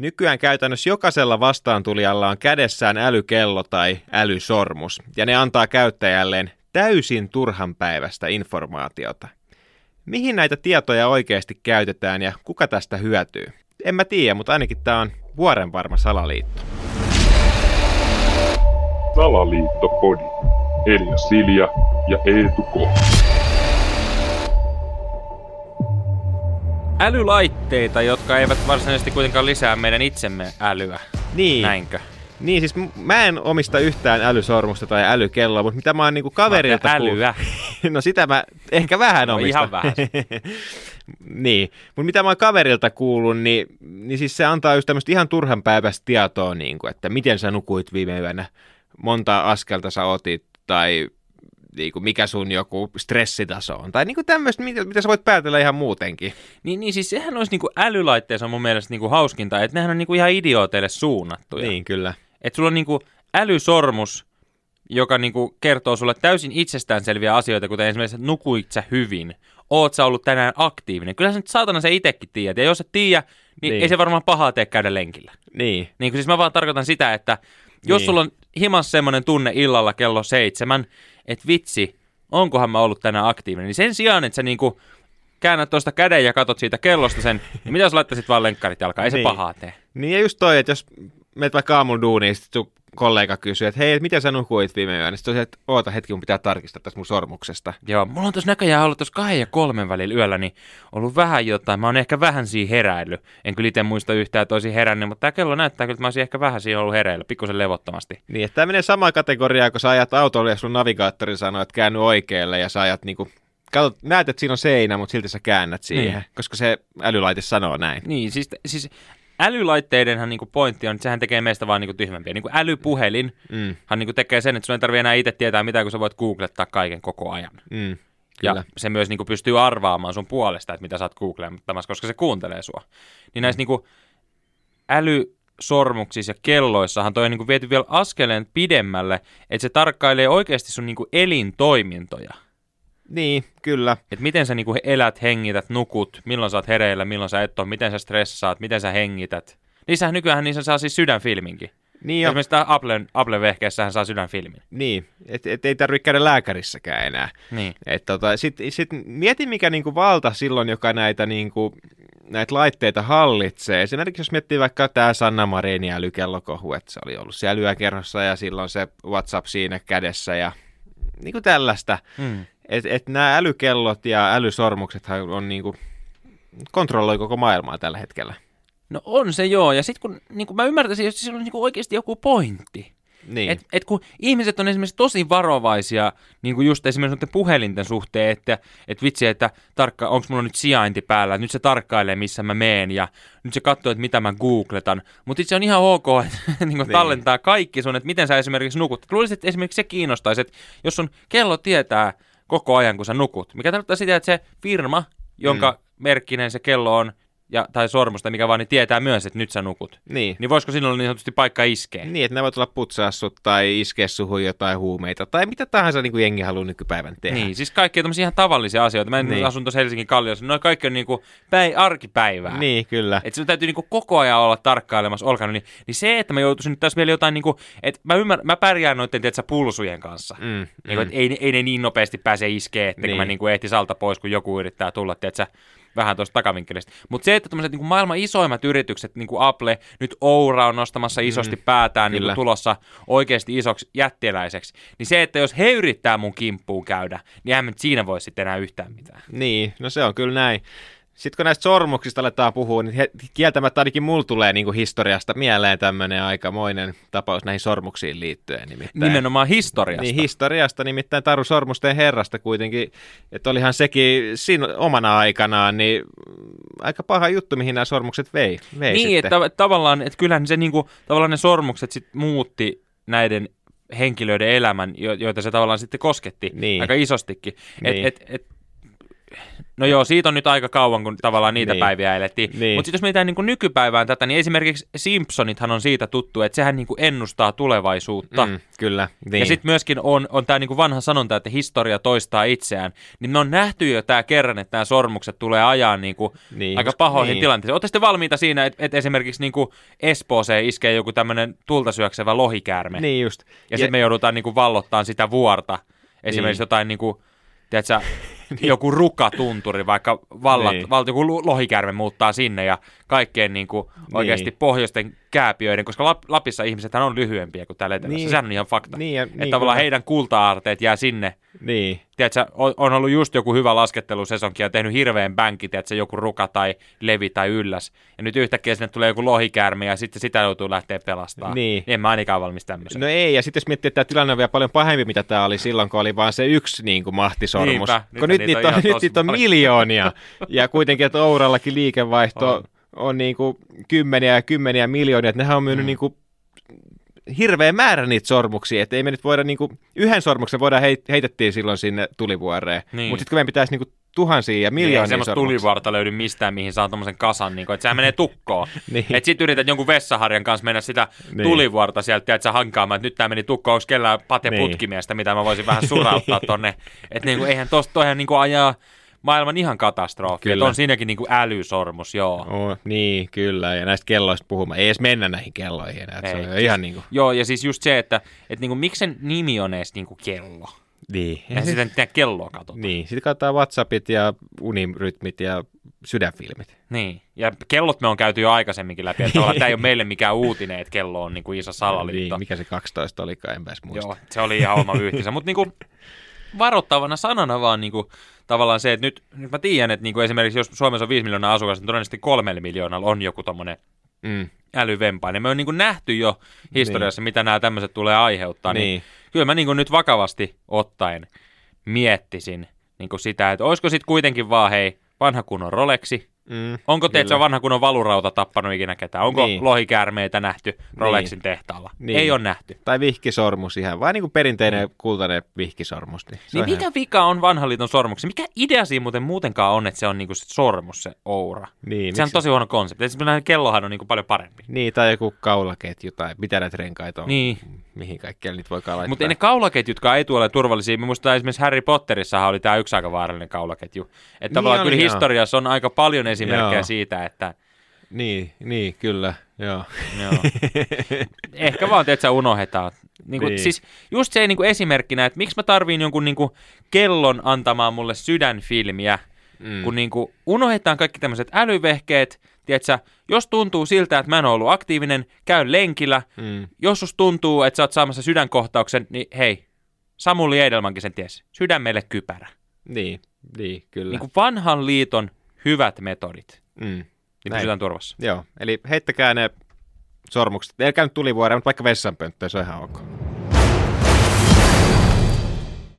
Nykyään käytännössä jokaisella vastaantulijalla on kädessään älykello tai älysormus, ja ne antaa käyttäjälleen täysin turhanpäiväistä informaatiota. Mihin näitä tietoja oikeasti käytetään ja kuka tästä hyötyy? En mä tiedä, mutta ainakin tää on vuorenvarma salaliitto. Salaliittopodi. Elia Silja ja Eetu Kohti. Älylaitteita, jotka eivät varsinaisesti kuitenkaan lisää meidän itsemme älyä. Niin. Näinkö? Niin, siis mä en omista yhtään älysormusta tai älykelloa, mutta mitä mä oon niinku kaverilta älyä. No sitä mä ehkä vähän omistan. Ihan vähän. Niin, mutta mitä mä oon kaverilta kuullut, niin siis se antaa just tämmöistä ihan turhanpäiväistä tietoa, niin kuin, että miten sä nukuit viime yönä, monta askelta sä otit tai niinku mikä sun joku stressitaso on, tai niinku tämmöistä, mitä sä voit päätellä ihan muutenkin. Niin siis sehän olisi niinku älylaitteessa mun mielestä niinku hauskinta, että nehän on niinku ihan idiooteille suunnattuja. Niin, kyllä. Että sulla on niinku älysormus, joka niinku kertoo sulle täysin itsestäänselviä asioita, kuten esimerkiksi, että nukuit sä hyvin, oot sä ollut tänään aktiivinen. Kyllä sä nyt saatana se itsekin tiedät, ja jos et tiedä, niin ei se varmaan pahaa tee käydä lenkillä. Niin. Niin siis mä vaan tarkoitan sitä, että jos sulla on himas semmoinen tunne illalla kello 7, että vitsi, onkohan mä ollut tänään aktiivinen, niin sen sijaan, että sä niinku käännät tuosta käden ja katot siitä kellosta sen, niin mitä jos laittaisit vaan lenkkarit jalkaan, ei se pahaa tee. Niin ja just toi, että jos meet vaikka aamulla duuniin, sitten sun kollega kysyy, että hei, miten sä nukuit viime yönä, niin sitten että oota hetki, mun pitää tarkistaa tästä mun sormuksesta. Joo, mulla on tuossa näköjään ollut tuossa 2 ja 3 välillä yöllä, niin ollut vähän jotain, mä oon ehkä vähän siinä heräillyt. En kyllä itse muista yhtään, että olisin herännyt, mutta tää kello näyttää kyllä, että mä olisin ehkä vähän siinä ollut hereillä, pikkusen levottomasti. Niin, että tää menee samaan kategoriaan, kun sä ajat autolle ja sun navigaattori sanoo, että käänny oikealle ja sä ajat niinku katsot, näet, että siinä on seinä, mutta silti sä käännät siihen, koska se älylaite sanoo näin. Niin, siis älylaitteidenhan niinku pointti on, että sehän tekee meistä vaan niinku tyhmempiä. Niinku älypuhelinhan niinku tekee sen, että sun ei tarvitse enää itse tietää mitään, kun sä voit googlettaa kaiken koko ajan. Ja se myös niinku pystyy arvaamaan sun puolesta, että mitä sä oot googlettamassa, koska se kuuntelee sua. Niin näissä niinku älysormuksissa ja kelloissahan toi on niinku viety vielä askeleen pidemmälle, että se tarkkailee oikeasti sun niinku elintoimintoja. Niin, kyllä. Että miten sä niinku elät, hengität, nukut, milloin sä oot hereillä, milloin sä et ole, miten sä stressaat, miten sä hengität. Niissä saa siis sydänfilminkin. Niin jo. Esimerkiksi Apple-vehkeessähän saa sydänfilmin. Niin, et ei tarvitse käydä lääkärissäkään enää. Niin. Sit mieti, mikä niinku valta silloin, joka näitä laitteita hallitsee. Esimerkiksi jos miettii vaikka tämä Sanna Marin älykellokohu, että se oli ollut siellä yökerhossa ja silloin se WhatsApp siinä kädessä ja niinku tällaista. Että nämä älykellot ja älysormuksethan on niinku, kontrolloi koko maailmaa tällä hetkellä. No on se joo, ja sitten kun niinku mä ymmärtäisin, että sillä on niinku oikeasti joku pointti. Niin. Et kun ihmiset on esimerkiksi tosi varovaisia, niinku just esimerkiksi puhelinten suhteen, että et vitsi, että onko mulla nyt sijainti päällä, nyt se tarkkailee, missä mä meen, ja nyt se katsoo, että mitä mä googletan. Mutta itse on ihan ok, että niinku tallentaa kaikki sun, että miten sä esimerkiksi nukut. Luulisin, että esimerkiksi se kiinnostaisi, että jos sun kello tietää koko ajan, kun sä nukut. Mikä tarkoittaa sitä, että se firma, jonka merkkinen se kello on, tai sormusta, mikä vaan, niin tietää myös, että nyt sä nukut. Niin voisiko sinulla niin sanotusti paikka iskeä? Niin, että ne voi tulla putsaa sut tai iskeä suhun jotain huumeita tai mitä tahansa niin kuin jengi haluaa nykypäivän tehdä. Niin, siis kaikki on tämmöisiä ihan tavallisia asioita. Mä en asun tuossa Helsingin Kalliossa. Noin kaikki on niin kuin arkipäivää. Niin, kyllä. Että sinun täytyy niin kuin koko ajan olla tarkkailemassa olkana. Niin se, että mä joutuisin nyt tässä vielä jotain, niin kuin, että mä pärjään noiden pulsujen kanssa. Niin, että ei ne niin nopeasti pääse iskeä, että kun mä niin kuin ehtis alta pois, kun joku yrittää tulla, tiedätkö, vähän tuosta takavinkkelistä. Mutta se, että tämmöiset niinku maailman isoimmat yritykset, niin kuin Apple, nyt Oura on nostamassa isosti päätään, niin tulossa oikeasti isoksi jättiläiseksi, niin se, että jos he yrittää mun kimppuun käydä, niin eihän siinä voi sitten enää yhtään mitään. Niin, no se on kyllä näin. Sitten kun näistä sormuksista aletaan puhua, niin kieltämättä ainakin mulla tulee niin kuin historiasta mieleen tämmöinen aikamoinen tapaus näihin sormuksiin liittyen. Nimittäin. Nimenomaan historiasta. Niin, historiasta, nimittäin Taru Sormusten Herrasta kuitenkin, että olihan sekin siinä omana aikanaan, niin aika paha juttu, mihin nämä sormukset vei niin, sitten. Niin, että tavallaan, että kyllähän se niin kuin, tavallaan ne sormukset sit muutti näiden henkilöiden elämän, joita se tavallaan sitten kosketti aika isostikin. Niin. No joo, siitä on nyt aika kauan, kun tavallaan niitä päiviä elettiin. Niin. Mutta sitten jos mietitään niin kuin nykypäivään tätä, niin esimerkiksi Simpsonithan on siitä tuttu, että sehän niin kuin ennustaa tulevaisuutta. Mm, kyllä. Niin. Ja sitten myöskin on tämä niin kuin vanha sanonta, että historia toistaa itseään. Niin me on nähty jo tämä kerran, että nämä sormukset tulee ajaa niin kuin aika pahoihin tilanteisiin. Olette sitten valmiita siinä, että esimerkiksi niin kuin Espooseen iskee joku tämmöinen tulta syöksevä lohikäärme. Niin just. Ja sitten me joudutaan niin kuin vallottamaan sitä vuorta. Esimerkiksi jotain niin kuin, tiedätkö, joku rukatunturi, vaikka joku lohikäärme muuttaa sinne ja kaikkeen niin kuin oikeasti pohjoisten kääpiöiden, koska Lapissa ihmisethän on lyhyempiä kuin täällä etelässä. Niin. Sehän on ihan fakta. Niin, että tavallaan heidän kulta-aarteet jää sinne. Niin. Tiedätkö, on ollut just joku hyvä laskettelusesonki ja tehnyt hirveän bänkin, tiedätkö, joku Ruka tai Levi tai Ylläs. Ja nyt yhtäkkiä sinne tulee joku lohikäärme ja sitten sitä joutuu lähteä pelastamaan. Niin. En mä ainakaan valmis tämmöisen. No ei, ja sitten jos miettii, että tämä tilanne on vielä paljon pahempi, mitä tämä oli silloin, kun oli vaan se yksi niin kuin mahtisormus. Niinpä, kun nyt niitä on miljoonia. Ja kuitenkin, että Ourallakin liikevaihto on niin kuin kymmeniä ja kymmeniä miljoonia. Nehän on myynyt niin kuin hirveä määrä niitä sormuksia, että ei me nyt voida niinku yhden sormuksen voidaan heitettiin silloin sinne tulivuoreen. Niin. Mutta sitten meidän pitäisi niinku tuhansia ja miljoonia sormuksia. Ei semmoista tulivuorta löydy mistään, mihin saa tommosen kasan, niinku, että sehän menee tukkoon. Niin. Että sitten yrität jonkun vessaharjan kanssa mennä sitä tulivuorta sieltä, että sä hankaamaan, että nyt tämä meni tukkoon, onko kellään pateputkimiestä, mitä mä voisin vähän surauttaa tonne. Että niinku, eihän toihan niinku ajaa maailman ihan katastrofi, että on siinäkin niinku älysormus, joo. Niin, kyllä, ja näistä kelloista puhumaan. Ei edes mennä näihin kelloihin enää, että se on ihan niinku. Joo, ja siis just se, että niinku, miksi sen nimi on edes niinku kello? Niin. Ja sitten näitä kelloa katsotaan. Niin, sitten katsotaan WhatsAppit ja unirytmit ja sydänfilmit. Niin, ja kellot me on käyty jo aikaisemminkin läpi, että tämä ei ole meille mikään uutinen, että kello on niinku iso salaliitto. Niin, mikä se 12 olikaan, enpä edes muista. Joo, se oli ihan oma yhtisä, mutta niinku varoittavana sanana vaan niinku tavallaan se, että nyt mä tiedän, että niinku esimerkiksi jos Suomessa on 5 miljoonaa asukasta, niin todennäköisesti 3 miljoonalla on joku tommoinen älyvempainen. Me on niinku nähty jo historiassa, mitä nämä tämmöiset tulee aiheuttaa. Niin kyllä mä niinku nyt vakavasti ottaen miettisin niinku sitä, että olisiko sitten kuitenkin vaan vanha kunnon Rolexi. Onko teillä vanha kunnon valurauta tappanut ikinä ketään? Onko lohikäärmeitä nähty Rolexin tehtaalla? Niin. Ei ole nähty. Tai vihkisormus ihan, vaan niin kuin perinteinen kultainen vihkisormus. Niin mikä vika on vanhan liiton sormuksi? Mikä idea siinä muutenkaan on, että se on niin kuin sormus se Oura? Niin, sehän on tosi huono konsepti. Esimerkiksi kellohan on niin kuin paljon parempi. Niin, tai joku kaulaketju tai mitä näitä renkaita on. Niin. Mihin kaikkea niitä voikaan laittaa. Mutta ne kaulaketjutkaan ei tule turvallisia. Me muistetaan esimerkiksi Harry Potterissahan oli tämä yksi aika vaarallinen kaulaketju. Että niin tavallaan kyllä historiassa on aika paljon esimerkkejä siitä, että Niin, kyllä. Joo. Ehkä vaan, että sä unohdetaan. Siis just se niin esimerkkinä, että miksi mä tarviin jonkun niin kuin kellon antamaan mulle sydänfilmiä, kun niin kuin unohdetaan kaikki tämmöiset älyvehkeet. Tiedätkö, jos tuntuu siltä, että mä en ole ollut aktiivinen, käy lenkillä. Jos susta tuntuu, että sä oot saamassa sydänkohtauksen, niin hei, Samuli Edelmankin sen tiesi. Sydämelle kypärä. Niin kyllä. Niin kuin vanhan liiton hyvät metodit. Niin kuin sydän turvassa. Joo, eli heittäkää ne sormukset. Ei käy nyt tulivuoreen, mutta vaikka vessanpönttöön, se on ihan ok.